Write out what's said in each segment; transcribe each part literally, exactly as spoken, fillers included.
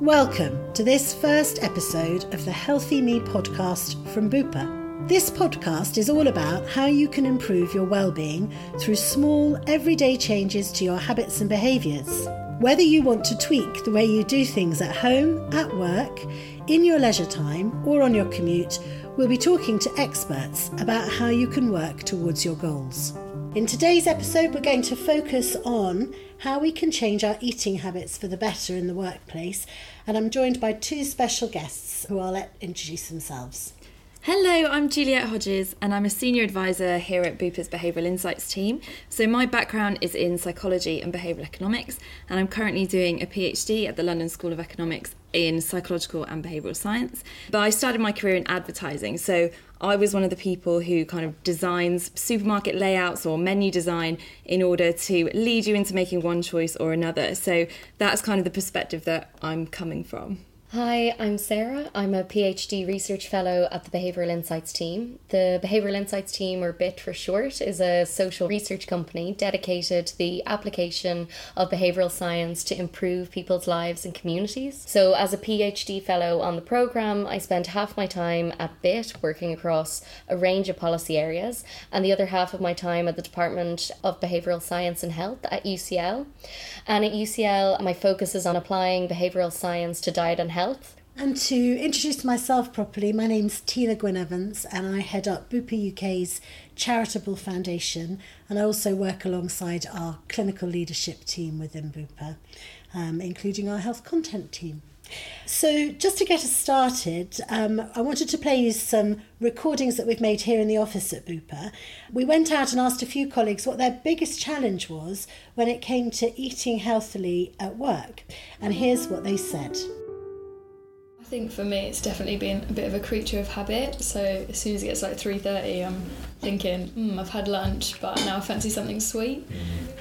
Welcome to this first episode of the Healthy Me podcast from Bupa. This podcast is all about how you can improve your well-being through small, everyday changes to your habits and behaviours. Whether you want to tweak the way you do things at home, at work, in your leisure time, or on your commute, we'll be talking to experts about how you can work towards your goals. In today's episode, we're going to focus on how we can change our eating habits for the better in the workplace. And I'm joined by two special guests who I'll let introduce themselves. Hello, I'm Juliet Hodges and I'm a senior advisor here at Bupa's Behavioural Insights team. So my background is in psychology and behavioural economics, and I'm currently doing a PhD at the London School of Economics in psychological and behavioural science. But I started my career in advertising, so I was one of the people who kind of designs supermarket layouts or menu design in order to lead you into making one choice or another. So that's kind of the perspective that I'm coming from. Hi, I'm Sarah. I'm a PhD research fellow at the Behavioural Insights team. The Behavioural Insights team, or B I T for short, is a social research company dedicated to the application of behavioural science to improve people's lives and communities. So as a PhD fellow on the programme, I spend half my time at B I T working across a range of policy areas and the other half of my time at the Department of Behavioural Science and Health at U C L. And at U C L, my focus is on applying behavioural science to diet and health. Health. And to introduce myself properly, my name's Tina Gwynne-Evans and I head up Bupa U K's charitable foundation, and I also work alongside our clinical leadership team within Bupa, um, including our health content team. So just to get us started, um, I wanted to play you some recordings that we've made here in the office at Bupa. We went out and asked a few colleagues what their biggest challenge was when it came to eating healthily at work, and here's what they said. I think for me it's definitely been a bit of a creature of habit, so as soon as it gets like three thirty I'm thinking, mm, I've had lunch but now I fancy something sweet,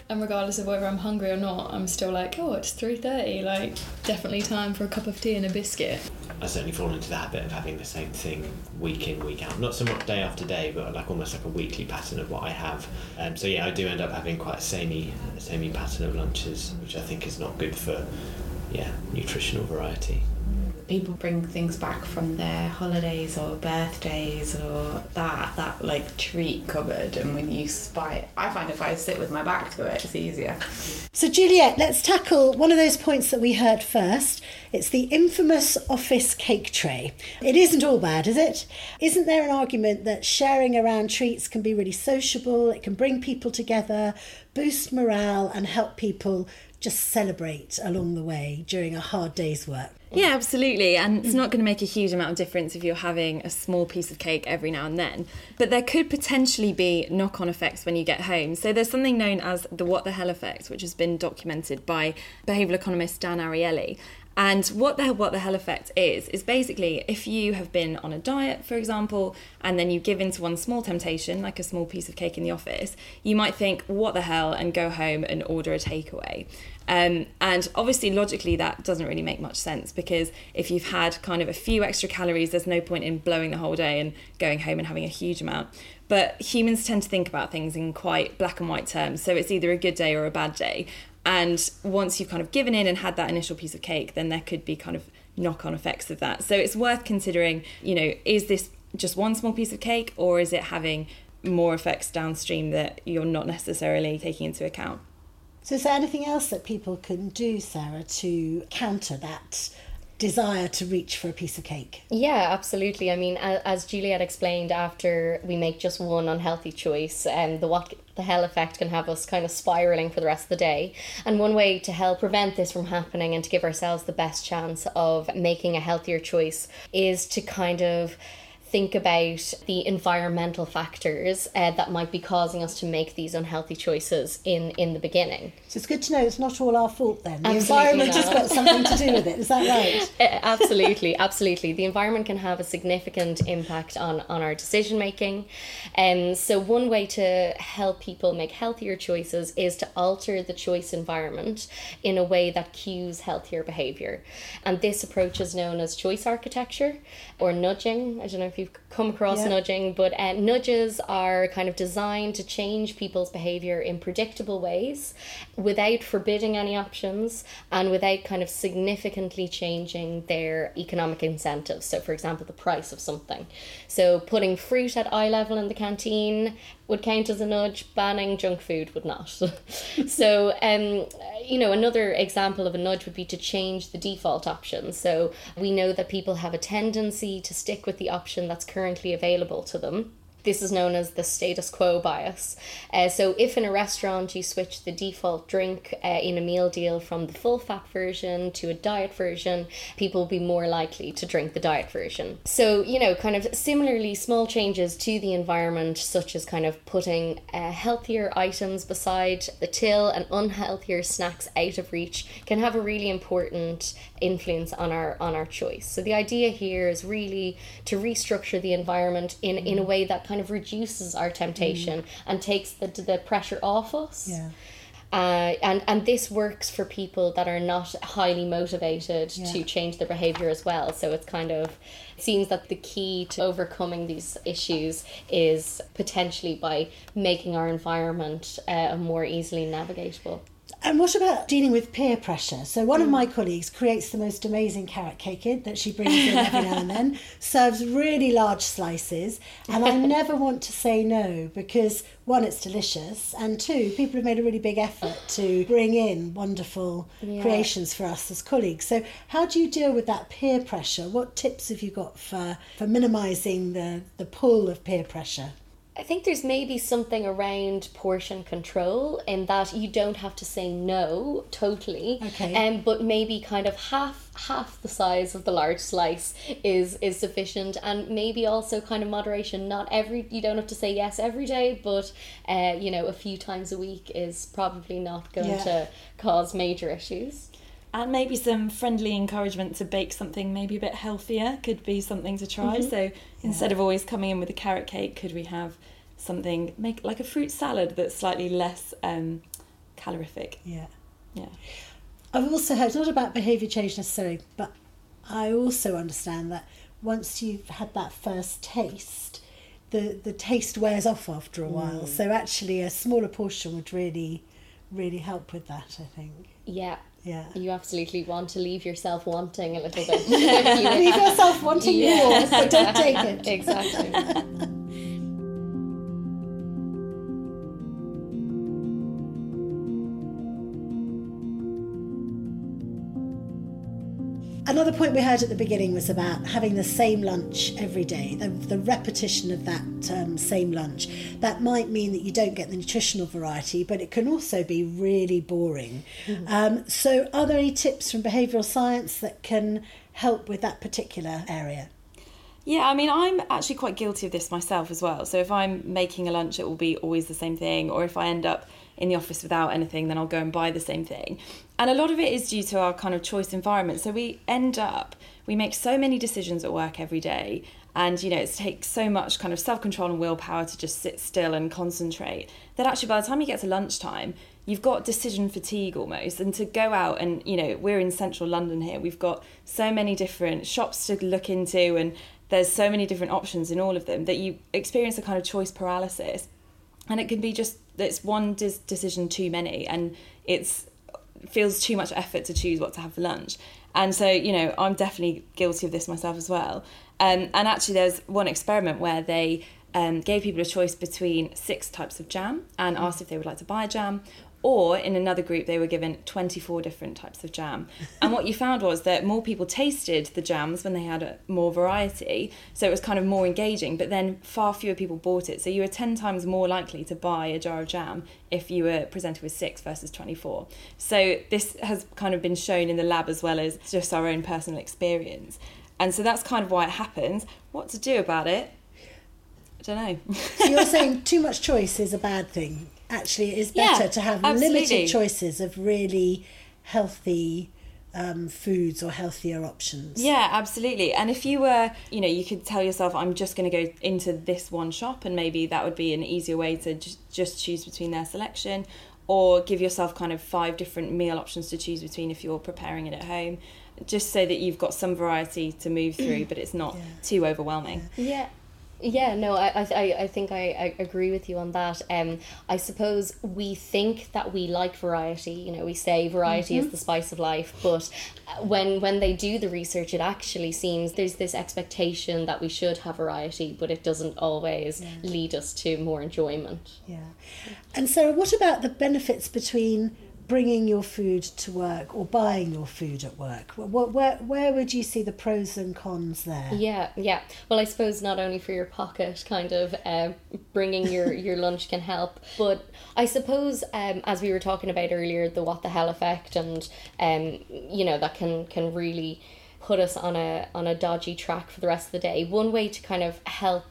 and regardless of whether I'm hungry or not I'm still like, oh, it's three thirty, like definitely time for a cup of tea and a biscuit. I certainly fall into the habit of having the same thing week in, week out, not so much day after day but like almost like a weekly pattern of what I have, um, so yeah I do end up having quite a samey, a samey pattern of lunches, which I think is not good for yeah nutritional variety. People bring things back from their holidays or birthdays or that, that like treat cupboard, and when you spy, I find if I sit with my back to it, it's easier. So Juliet, let's tackle one of those points that we heard first. It's the infamous office cake tray. It isn't all bad, is it? Isn't there an argument that sharing around treats can be really sociable, it can bring people together, boost morale and help people just celebrate along the way during a hard day's work? Yeah, absolutely. And it's not going to make a huge amount of difference if you're having a small piece of cake every now and then. But there could potentially be knock-on effects when you get home. So there's something known as the what the hell effect, which has been documented by behavioural economist Dan Ariely. And what the, what the hell effect is, is basically if you have been on a diet, for example, and then you give in to one small temptation, like a small piece of cake in the office, you might think, what the hell, and go home and order a takeaway. Um, and obviously, logically, that doesn't really make much sense, because if you've had kind of a few extra calories, there's no point in blowing the whole day and going home and having a huge amount. But humans tend to think about things in quite black and white terms. So it's either a good day or a bad day. And once you've kind of given in and had that initial piece of cake, then there could be kind of knock-on effects of that. So it's worth considering, you know, is this just one small piece of cake, or is it having more effects downstream that you're not necessarily taking into account? So is there anything else that people can do, Sarah, to counter that desire to reach for a piece of cake? Yeah, absolutely. I mean, as Juliet explained, after we make just one unhealthy choice, and the what the hell effect can have us kind of spiralling for the rest of the day. And one way to help prevent this from happening and to give ourselves the best chance of making a healthier choice is to kind of think about the environmental factors uh, that might be causing us to make these unhealthy choices in, in the beginning. So it's good to know it's not all our fault then. The absolutely environment not. Has got something to do with it, is that right? Uh, absolutely, absolutely. The environment can have a significant impact on, on our decision making. Um, so one way to help people make healthier choices is to alter the choice environment in a way that cues healthier behaviour. And this approach is known as choice architecture or nudging. I don't know if you've you've come across yeah. nudging, but uh, nudges are kind of designed to change people's behaviour in predictable ways without forbidding any options and without kind of significantly changing their economic incentives. So, for example, the price of something. So putting fruit at eye level in the canteen would count as a nudge, banning junk food would not. So, um, you know, another example of a nudge would be to change the default option. So we know that people have a tendency to stick with the option that's currently available to them. This is known as the status quo bias. Uh, so if in a restaurant you switch the default drink uh, in a meal deal from the full fat version to a diet version, people will be more likely to drink the diet version. So, you know, kind of similarly, small changes to the environment, such as kind of putting uh, healthier items beside the till and unhealthier snacks out of reach, can have a really important influence on our on our choice. So the idea here is really to restructure the environment in, mm. in a way that kind of reduces our temptation mm. and takes the the pressure off us. Yeah. Uh, and, and this works for people that are not highly motivated yeah. to change their behaviour as well. So it's kind of, it seems that the key to overcoming these issues is potentially by making our environment uh, more easily navigatable. And what about dealing with peer pressure? So one mm. of my colleagues creates the most amazing carrot cake in that she brings in every now and then, serves really large slices, and I never want to say no because, one, it's delicious, and two, people have made a really big effort to bring in wonderful yeah. creations for us as colleagues. So how do you deal with that peer pressure? What tips have you got for, for minimising the, the pull of peer pressure? I think there's maybe something around portion control in that you don't have to say no totally, okay. um, but maybe kind of half half the size of the large slice is is sufficient, and maybe also kind of moderation. Not every you don't have to say yes every day, but uh, you know, a few times a week is probably not going yeah. to cause major issues. And maybe some friendly encouragement to bake something maybe a bit healthier could be something to try. Mm-hmm. So yeah. instead of always coming in with a carrot cake, could we have something, make like a fruit salad that's slightly less um, calorific? Yeah. Yeah. I've also heard, not about behaviour change necessarily, but I also understand that once you've had that first taste, the, the taste wears off after a while. Mm. So actually a smaller portion would really, really help with that, I think. Yeah. Yeah. You absolutely want to leave yourself wanting a little bit. you leave yourself wanting yeah. more, so don't take it. Exactly. Another point we heard at the beginning was about having the same lunch every day, the, the repetition of that um, same lunch. That might mean that you don't get the nutritional variety, but it can also be really boring. Mm-hmm. Um, so are there any tips from behavioural science that can help with that particular area? Yeah, I mean, I'm actually quite guilty of this myself as well. So if I'm making a lunch, it will be always the same thing, or if I end up in the office without anything, then I'll go and buy the same thing. And a lot of it is due to our kind of choice environment. So we end up, we make so many decisions at work every day. And, you know, it takes so much kind of self-control and willpower to just sit still and concentrate that actually by the time you get to lunchtime, you've got decision fatigue almost. And to go out and, you know, we're in central London here. We've got so many different shops to look into, and there's so many different options in all of them that you experience a kind of choice paralysis. And it can be just, it's one dis- decision too many, and it's feels too much effort to choose what to have for lunch. And so, you know, I'm definitely guilty of this myself as well. Um, and actually there's one experiment where they um, gave people a choice between six types of jam and asked if they would like to buy a jam, or in another group they were given twenty-four different types of jam. And what you found was that more people tasted the jams when they had a, more variety, so it was kind of more engaging, but then far fewer people bought it. So you were ten times more likely to buy a jar of jam if you were presented with six versus twenty-four. So this has kind of been shown in the lab as well as just our own personal experience. And so that's kind of why it happens. What to do about it? I don't know. So you're saying too much choice is a bad thing? Actually, it is better yeah, to have absolutely. Limited choices of really healthy um, foods or healthier options. Yeah, absolutely. And if you were, you know, you could tell yourself, I'm just going to go into this one shop, and maybe that would be an easier way to j- just choose between their selection, or give yourself kind of five different meal options to choose between if you're preparing it at home, just so that you've got some variety to move through, but it's not yeah. too overwhelming. Yeah. yeah. Yeah, no, I I I think I, I agree with you on that. Um, I suppose we think that we like variety. You know, we say variety mm-hmm. is the spice of life, but when when they do the research, it actually seems there's this expectation that we should have variety, but it doesn't always yeah. lead us to more enjoyment. Yeah. And Sarah, what about the benefits between bringing your food to work or buying your food at work? Where, where, where would you see the pros and cons there? Yeah, yeah. Well, I suppose not only for your pocket, kind of uh, bringing your, your lunch can help, but I suppose um, as we were talking about earlier, the what the hell effect, and um, you know, that can, can really put us on a on a dodgy track for the rest of the day. One way to kind of help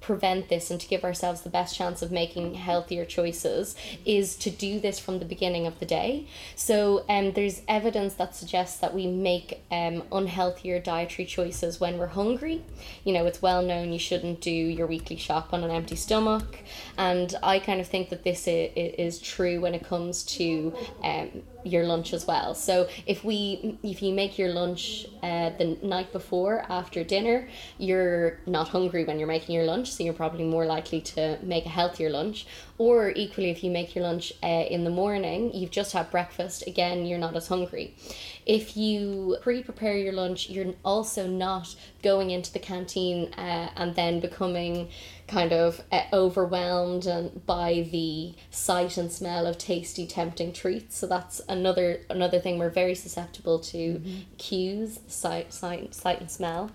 prevent this and to give ourselves the best chance of making healthier choices is to do this from the beginning of the day. So um, there's evidence that suggests that we make um, unhealthier dietary choices when we're hungry. You know, it's well known you shouldn't do your weekly shop on an empty stomach, and I kind of think that this is, is true when it comes to um, your lunch as well. So if we if you make your lunch uh, the night before, after dinner, you're not hungry when you're making your lunch, so you're probably more likely to make a healthier lunch. Or equally, if you make your lunch uh, in the morning, you've just had breakfast, again, you're not as hungry. If you pre-prepare your lunch, you're also not going into the canteen uh, and then becoming kind of uh, overwhelmed and by the sight and smell of tasty, tempting treats. So that's another another thing. We're very susceptible to mm-hmm. cues, sight, sight, sight and smell.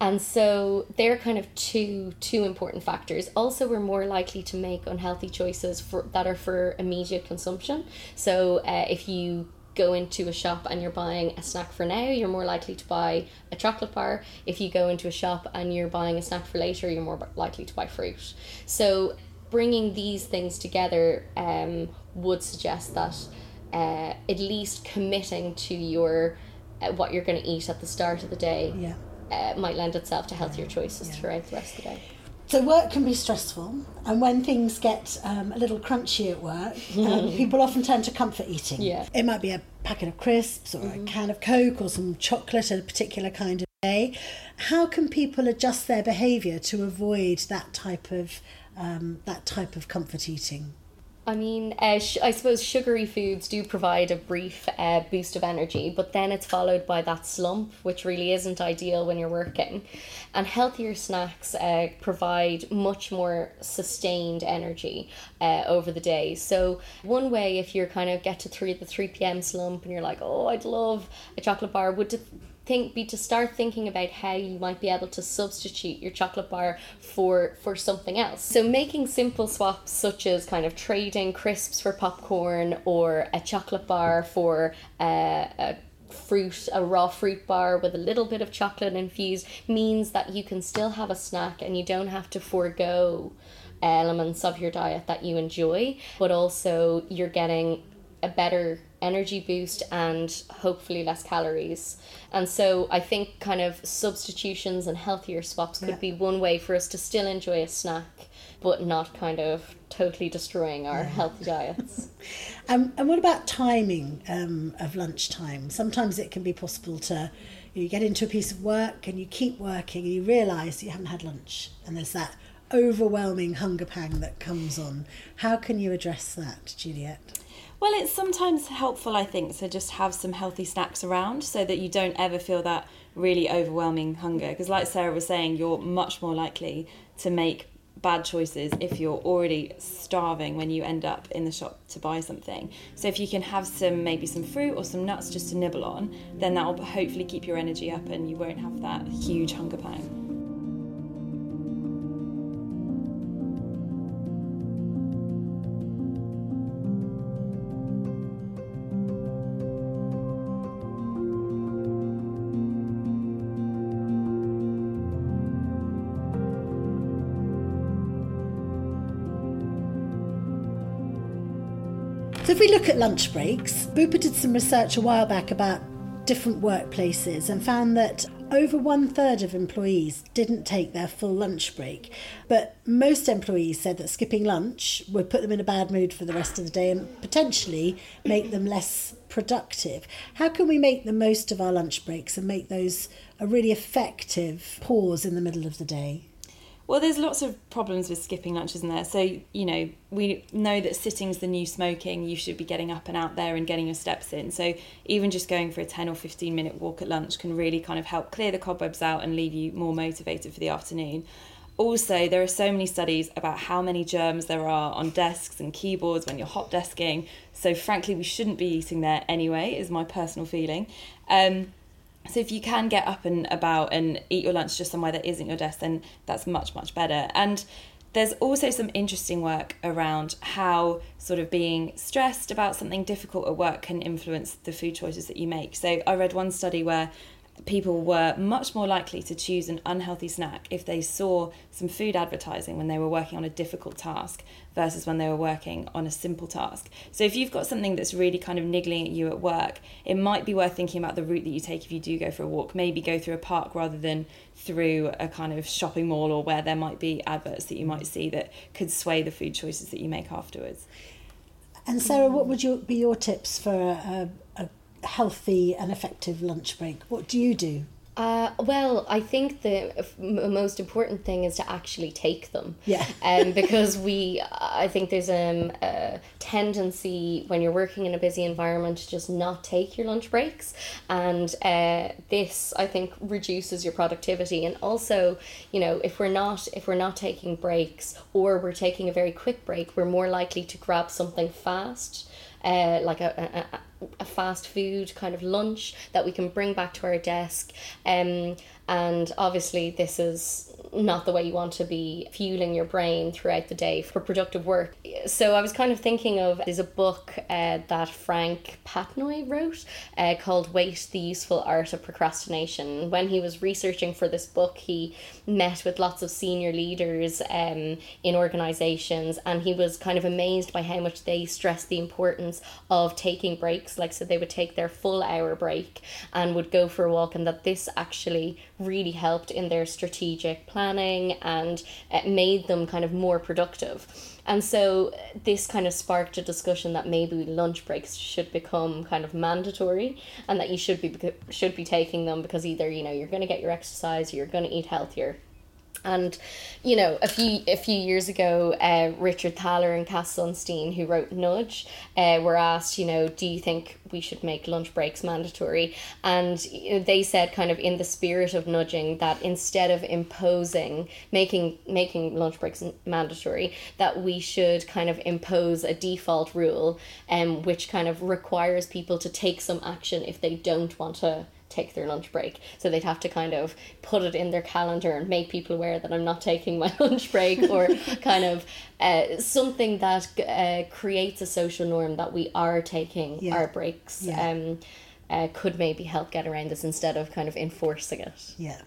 And so they're kind of two two important factors. Also, we're more likely to make unhealthy choices for, that are for immediate consumption. So uh, if you go into a shop and you're buying a snack for now, you're more likely to buy a chocolate bar. If you go into a shop and you're buying a snack for later, you're more likely to buy fruit. So bringing these things together um, would suggest that uh, at least committing to your uh, what you're going to eat at the start of the day yeah. uh, might lend itself to healthier choices yeah. throughout the rest of the day. So work can be stressful, and when things get um, a little crunchy at work, um, people often turn to comfort eating. Yeah. It might be a packet of crisps or mm-hmm. a can of Coke or some chocolate at a particular kind of day. How can people adjust their behaviour to avoid that type of um, that type of comfort eating? I mean, uh, sh- I suppose sugary foods do provide a brief uh, boost of energy, but then it's followed by that slump, which really isn't ideal when you're working. And healthier snacks uh, provide much more sustained energy uh, over the day. So one way, if you're kind of get to three the three p.m. slump and you're like, oh, I'd love a chocolate bar, would it think be to start thinking about how you might be able to substitute your chocolate bar for for something else. So making simple swaps, such as kind of trading crisps for popcorn or a chocolate bar for uh, a fruit, a raw fruit bar with a little bit of chocolate infused, means that you can still have a snack and you don't have to forego elements of your diet that you enjoy, but also you're getting a better energy boost and hopefully less calories. And so I think kind of substitutions and healthier swaps could yeah. be one way for us to still enjoy a snack, but not kind of totally destroying our yeah. healthy diets. um, and what about timing um, of lunchtime? Sometimes it can be possible to, you know, you get into a piece of work and you keep working and you realise you haven't had lunch, and there's that overwhelming hunger pang that comes on. How can you address that, Juliet? Well, it's sometimes helpful, I think, to just have some healthy snacks around so that you don't ever feel that really overwhelming hunger. Because like Sarah was saying, you're much more likely to make bad choices if you're already starving when you end up in the shop to buy something. So if you can have some, maybe some fruit or some nuts just to nibble on, then that will hopefully keep your energy up and you won't have that huge hunger pang. So if we look at lunch breaks, Bupa did some research a while back about different workplaces and found that over one third of employees didn't take their full lunch break. But most employees said that skipping lunch would put them in a bad mood for the rest of the day and potentially make them less productive. How can we make the most of our lunch breaks and make those a really effective pause in the middle of the day? Well, there's lots of problems with skipping lunch, isn't there? So, you know, we know that sitting's the new smoking. You should be getting up and out there and getting your steps in. So even just going for a ten or fifteen minute walk at lunch can really kind of help clear the cobwebs out and leave you more motivated for the afternoon. Also, there are so many studies about how many germs there are on desks and keyboards when you're hot desking. So frankly, we shouldn't be eating there anyway, is my personal feeling. Um, So if you can get up and about and eat your lunch just somewhere that isn't your desk, then that's much, much better. And there's also some interesting work around how sort of being stressed about something difficult at work can influence the food choices that you make. So I read one study where people were much more likely to choose an unhealthy snack if they saw some food advertising when they were working on a difficult task versus when they were working on a simple task. So if you've got something that's really kind of niggling at you at work, it might be worth thinking about the route that you take if you do go for a walk. Maybe go through a park rather than through a kind of shopping mall, or where there might be adverts that you might see that could sway the food choices that you make afterwards. And Sarah, what would your, be your tips for a, a healthy and effective lunch break? What do you do? Uh, well, I think the f- most important thing is to actually take them. Yeah. um, because we, I think there's um, a tendency when you're working in a busy environment to just not take your lunch breaks. And uh, this, I think, reduces your productivity. And also, you know, if we're not, if we're not taking breaks, or we're taking a very quick break, we're more likely to grab something fast, uh, like a... a, a a fast food kind of lunch that we can bring back to our desk. Um, and obviously this is not the way you want to be fueling your brain throughout the day for productive work. So I was kind of thinking of, there's a book uh, that Frank Patnoy wrote uh, called Waste, the Useful Art of Procrastination. When he was researching for this book, he met with lots of senior leaders um, in organisations, and he was kind of amazed by how much they stressed the importance of taking breaks. Like, so they would take their full hour break and would go for a walk, and that this actually really helped in their strategic planning and it made them kind of more productive. And so this kind of sparked a discussion that maybe lunch breaks should become kind of mandatory, and that you should be should be taking them, because either, you know, you're going to get your exercise or you're going to eat healthier. And, you know, a few a few years ago, uh, Richard Thaler and Cass Sunstein, who wrote Nudge, uh, were asked, you know, do you think we should make lunch breaks mandatory? And you know, they said, kind of in the spirit of nudging, that instead of imposing, making making lunch breaks mandatory, that we should kind of impose a default rule, um, which kind of requires people to take some action if they don't want to take their lunch break. So they'd have to kind of put it in their calendar and make people aware that I'm not taking my lunch break, or kind of uh, something that uh, creates a social norm that we are taking yeah. our breaks yeah. um, uh, could maybe help get around this instead of kind of enforcing it. Yeah.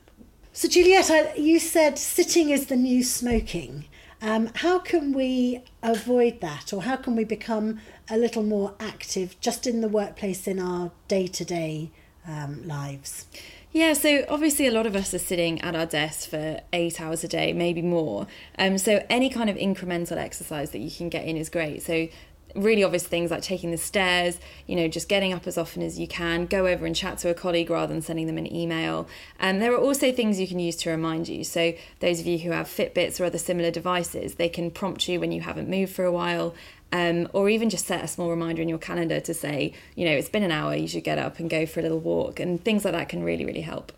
So Juliet, I, you said sitting is the new smoking. Um, how can we avoid that, or how can we become a little more active just in the workplace in our day-to-day Um, lives? Yeah, so obviously a lot of us are sitting at our desk for eight hours a day, maybe more. Um, so any kind of incremental exercise that you can get in is great. So really obvious things like taking the stairs, you know, just getting up as often as you can, go over and chat to a colleague rather than sending them an email. And there are also things you can use to remind you. So those of you who have Fitbits or other similar devices, they can prompt you when you haven't moved for a while. Um, or even just set a small reminder in your calendar to say, you know, it's been an hour, you should get up and go for a little walk. And things like that can really, really help.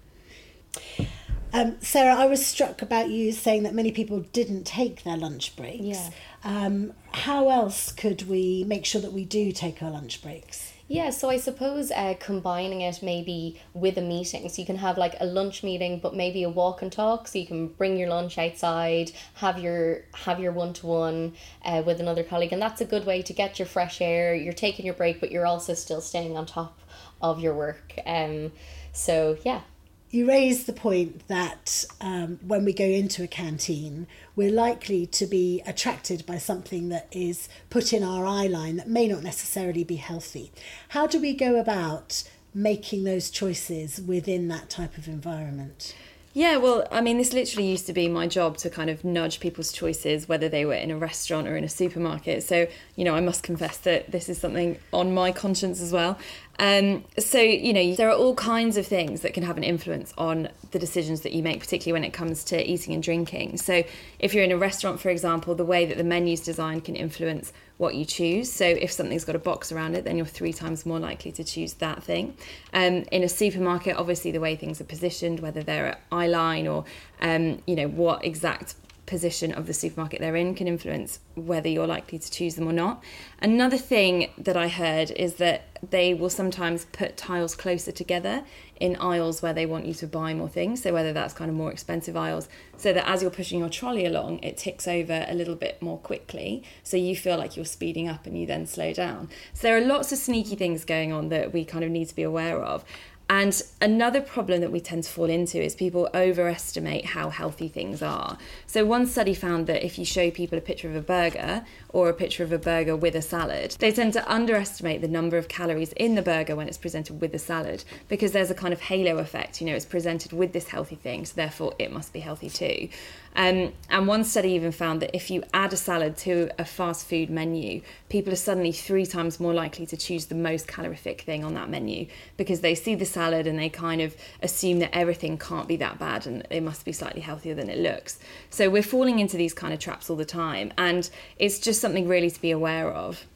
Um, Sarah, I was struck about you saying that many people didn't take their lunch breaks. Yeah. Um, how else could we make sure that we do take our lunch breaks? Yeah, so I suppose uh, combining it maybe with a meeting. So you can have like a lunch meeting, but maybe a walk and talk. So you can bring your lunch outside, have your have your one-to-one uh, with another colleague. And that's a good way to get your fresh air. You're taking your break, but you're also still staying on top of your work. Um, so, yeah. You raised the point that um, when we go into a canteen, we're likely to be attracted by something that is put in our eye line that may not necessarily be healthy. How do we go about making those choices within that type of environment? Yeah, well, I mean, this literally used to be my job to kind of nudge people's choices, whether they were in a restaurant or in a supermarket. So, you know, I must confess that this is something on my conscience as well. Um, so, you know, there are all kinds of things that can have an influence on the decisions that you make, particularly when it comes to eating and drinking. So if you're in a restaurant, for example, the way that the menu's designed can influence what you choose. So if something's got a box around it, then you're three times more likely to choose that thing. Um, in a supermarket, obviously the way things are positioned, whether they're at eye line or, um, you know, what exact position of the supermarket they're in can influence whether you're likely to choose them or not. Another thing that I heard is that they will sometimes put tiles closer together in aisles where they want you to buy more things. So whether that's kind of more expensive aisles, so that as you're pushing your trolley along, it ticks over a little bit more quickly. So you feel like you're speeding up and you then slow down. So there are lots of sneaky things going on that we kind of need to be aware of. And another problem that we tend to fall into is people overestimate how healthy things are. So one study found that if you show people a picture of a burger or a picture of a burger with a salad, they tend to underestimate the number of calories in the burger when it's presented with the salad, because there's a kind of halo effect. You know, it's presented with this healthy thing, so therefore it must be healthy too. Um, and one study even found that if you add a salad to a fast food menu, people are suddenly three times more likely to choose the most calorific thing on that menu, because they see the salad and they kind of assume that everything can't be that bad and it must be slightly healthier than it looks. So we're falling into these kind of traps all the time, and it's just something really to be aware of.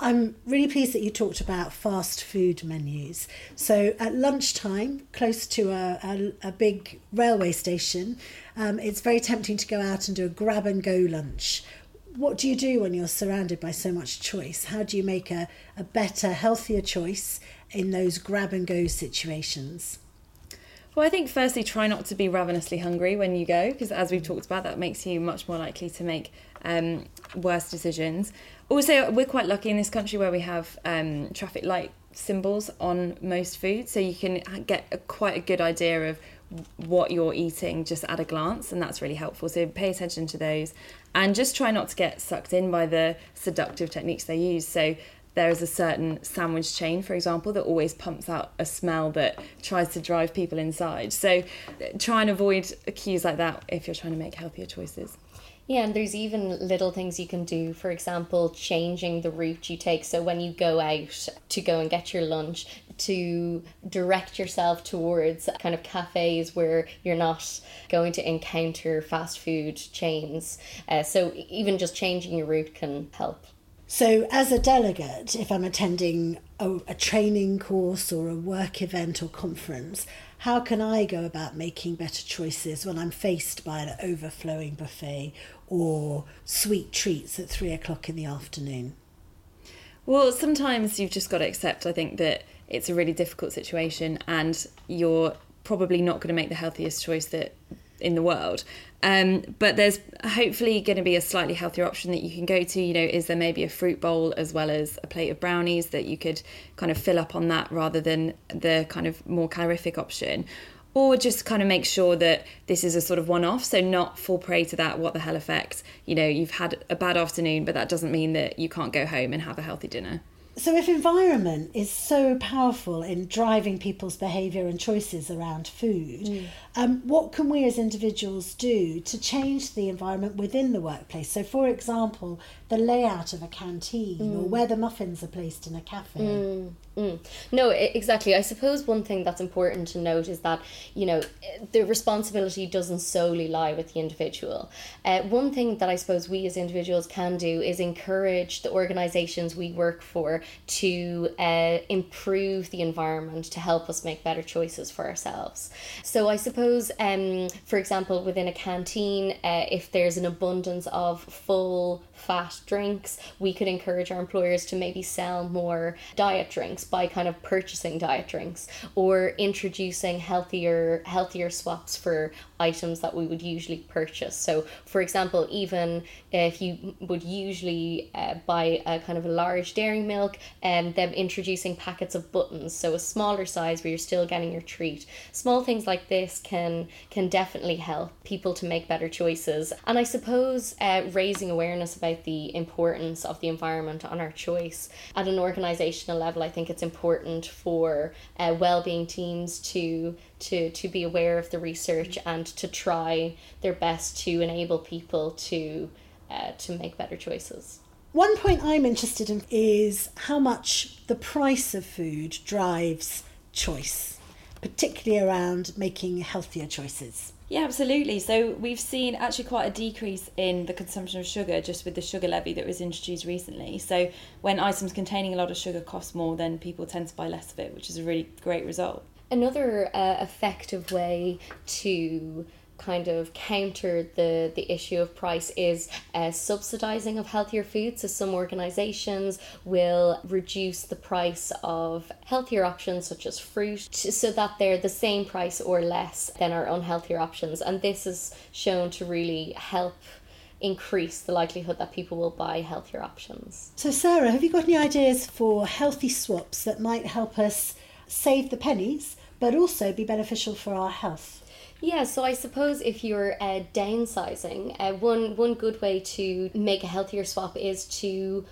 I'm really pleased that you talked about fast food menus. So at lunchtime, close to a, a, a big railway station, um, it's very tempting to go out and do a grab-and-go lunch. What do you do when you're surrounded by so much choice? How do you make a, a better, healthier choice in those grab-and-go situations? Well, I think firstly, try not to be ravenously hungry when you go, because as we've talked about, that makes you much more likely to make um, worse decisions. Also, we're quite lucky in this country where we have um, traffic light symbols on most food, so you can get a, quite a good idea of what you're eating just at a glance, and that's really helpful. So pay attention to those, and just try not to get sucked in by the seductive techniques they use. So there is a certain sandwich chain, for example, that always pumps out a smell that tries to drive people inside. So try and avoid cues like that if you're trying to make healthier choices. Yeah, and there's even little things you can do, for example, changing the route you take. So when you go out to go and get your lunch, to direct yourself towards kind of cafes where you're not going to encounter fast food chains. Uh, so even just changing your route can help. So as a delegate, if I'm attending a, a training course or a work event or conference, how can I go about making better choices when I'm faced by an overflowing buffet or sweet treats at three o'clock in the afternoon? Well, sometimes you've just got to accept, I think, that it's a really difficult situation and you're probably not going to make the healthiest choice that in the world. Um, but there's hopefully going to be a slightly healthier option that you can go to. You know, is there maybe a fruit bowl as well as a plate of brownies that you could kind of fill up on that rather than the kind of more calorific option? Or just kind of make sure that this is a sort of one-off, so not fall prey to that what the hell effect. You know, you've had a bad afternoon, but that doesn't mean that you can't go home and have a healthy dinner. So if environment is so powerful in driving people's behaviour and choices around food, mm. um, what can we as individuals do to change the environment within the workplace? So, for example, the layout of a canteen mm. or where the muffins are placed in a cafe. Mm. Mm. No, exactly. I suppose one thing that's important to note is that, you know, the responsibility doesn't solely lie with the individual. Uh, one thing that I suppose we as individuals can do is encourage the organisations we work for to uh, improve the environment to help us make better choices for ourselves. So I suppose, um, for example, within a canteen, uh, if there's an abundance of full fat drinks, we could encourage our employers to maybe sell more diet drinks by kind of purchasing diet drinks, or introducing healthier healthier swaps for items that we would usually purchase. So, for example, even if you would usually uh, buy a kind of a large dairy milk, milk, um, them introducing packets of buttons, so a smaller size where you're still getting your treat. Small things like this can can definitely help people to make better choices. And I suppose uh, raising awareness about the importance of the environment on our choice. At an organisational level, I think it's important for uh, wellbeing teams to to to be aware of the research and to try their best to enable people to uh, to make better choices. One point I'm interested in is how much the price of food drives choice, particularly around making healthier choices. Yeah, absolutely. So we've seen actually quite a decrease in the consumption of sugar just with the sugar levy that was introduced recently. So when items containing a lot of sugar cost more, then people tend to buy less of it, which is a really great result. Another uh, effective way to kind of counter the, the issue of price is uh, subsidising of healthier food. So some organisations will reduce the price of healthier options such as fruit so that they're the same price or less than our unhealthier options. And this is shown to really help increase the likelihood that people will buy healthier options. So Sarah, have you got any ideas for healthy swaps that might help us save the pennies, but also be beneficial for our health? Yeah, so I suppose if you're uh, downsizing, uh, one, one good way to make a healthier swap is to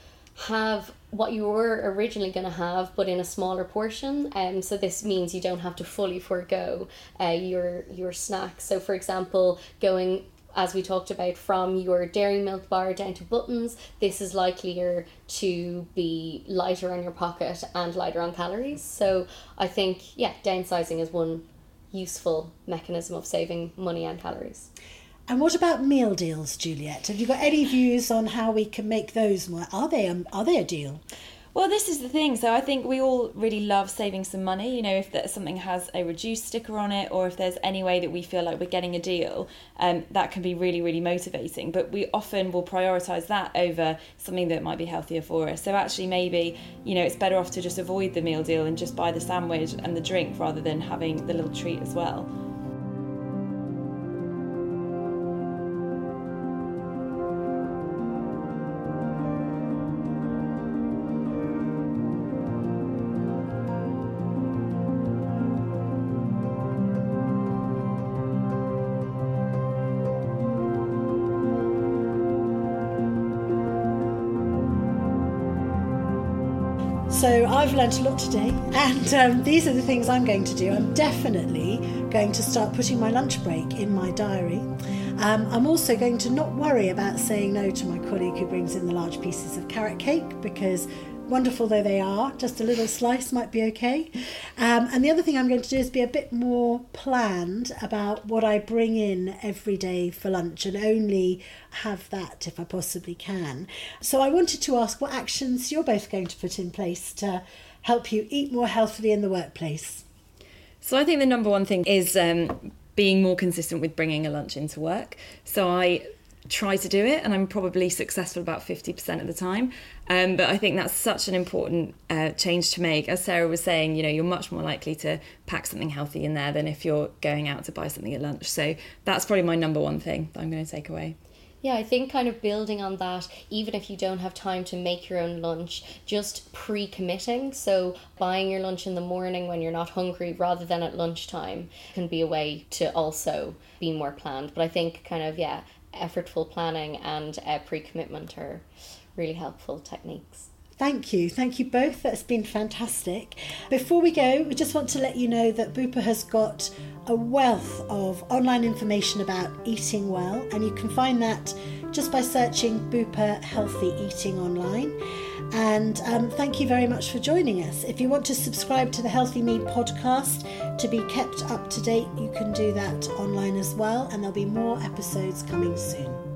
have what you were originally going to have, but in a smaller portion. Um, so this means you don't have to fully forego uh, your, your snacks. So for example, going, as we talked about, from your dairy milk bar down to buttons, this is likelier to be lighter on your pocket and lighter on calories. So I think, yeah, downsizing is one useful mechanism of saving money and calories. And what about meal deals, Juliet? Have you got any views on how we can make those more? Are they um, are they a deal? Well, this is the thing. So I think we all really love saving some money. You know, if that something has a reduced sticker on it, or if there's any way that we feel like we're getting a deal, um, that can be really, really motivating. But we often will prioritise that over something that might be healthier for us. So actually, maybe, you know, it's better off to just avoid the meal deal and just buy the sandwich and the drink rather than having the little treat as well. So I've learnt a lot today, and um, these are the things I'm going to do. I'm definitely going to start putting my lunch break in my diary. Um, I'm also going to not worry about saying no to my colleague who brings in the large pieces of carrot cake, because wonderful though they are, just a little slice might be okay. Um, and the other thing I'm going to do is be a bit more planned about what I bring in every day for lunch, and only have that if I possibly can. So I wanted to ask what actions you're both going to put in place to help you eat more healthily in the workplace. So I think the number one thing is um, being more consistent with bringing a lunch into work. So I try to do it, and I'm probably successful about fifty percent of the time. Um, but I think that's such an important uh, change to make. As Sarah was saying, you know, you're much more likely to pack something healthy in there than if you're going out to buy something at lunch. So that's probably my number one thing that I'm going to take away. Yeah, I think kind of building on that, even if you don't have time to make your own lunch, just pre-committing. So buying your lunch in the morning when you're not hungry rather than at lunchtime can be a way to also be more planned. But I think kind of, yeah, effortful planning and uh, pre-commitment are really helpful techniques. Thank you. Thank you both. That's been fantastic. Before we go, we just want to let you know that Bupa has got a wealth of online information about eating well, and you can find that just by searching Bupa Healthy Eating online. And um, thank you very much for joining us. If you want to subscribe to the Healthy Me podcast to be kept up to date, you can do that online as well, and there'll be more episodes coming soon.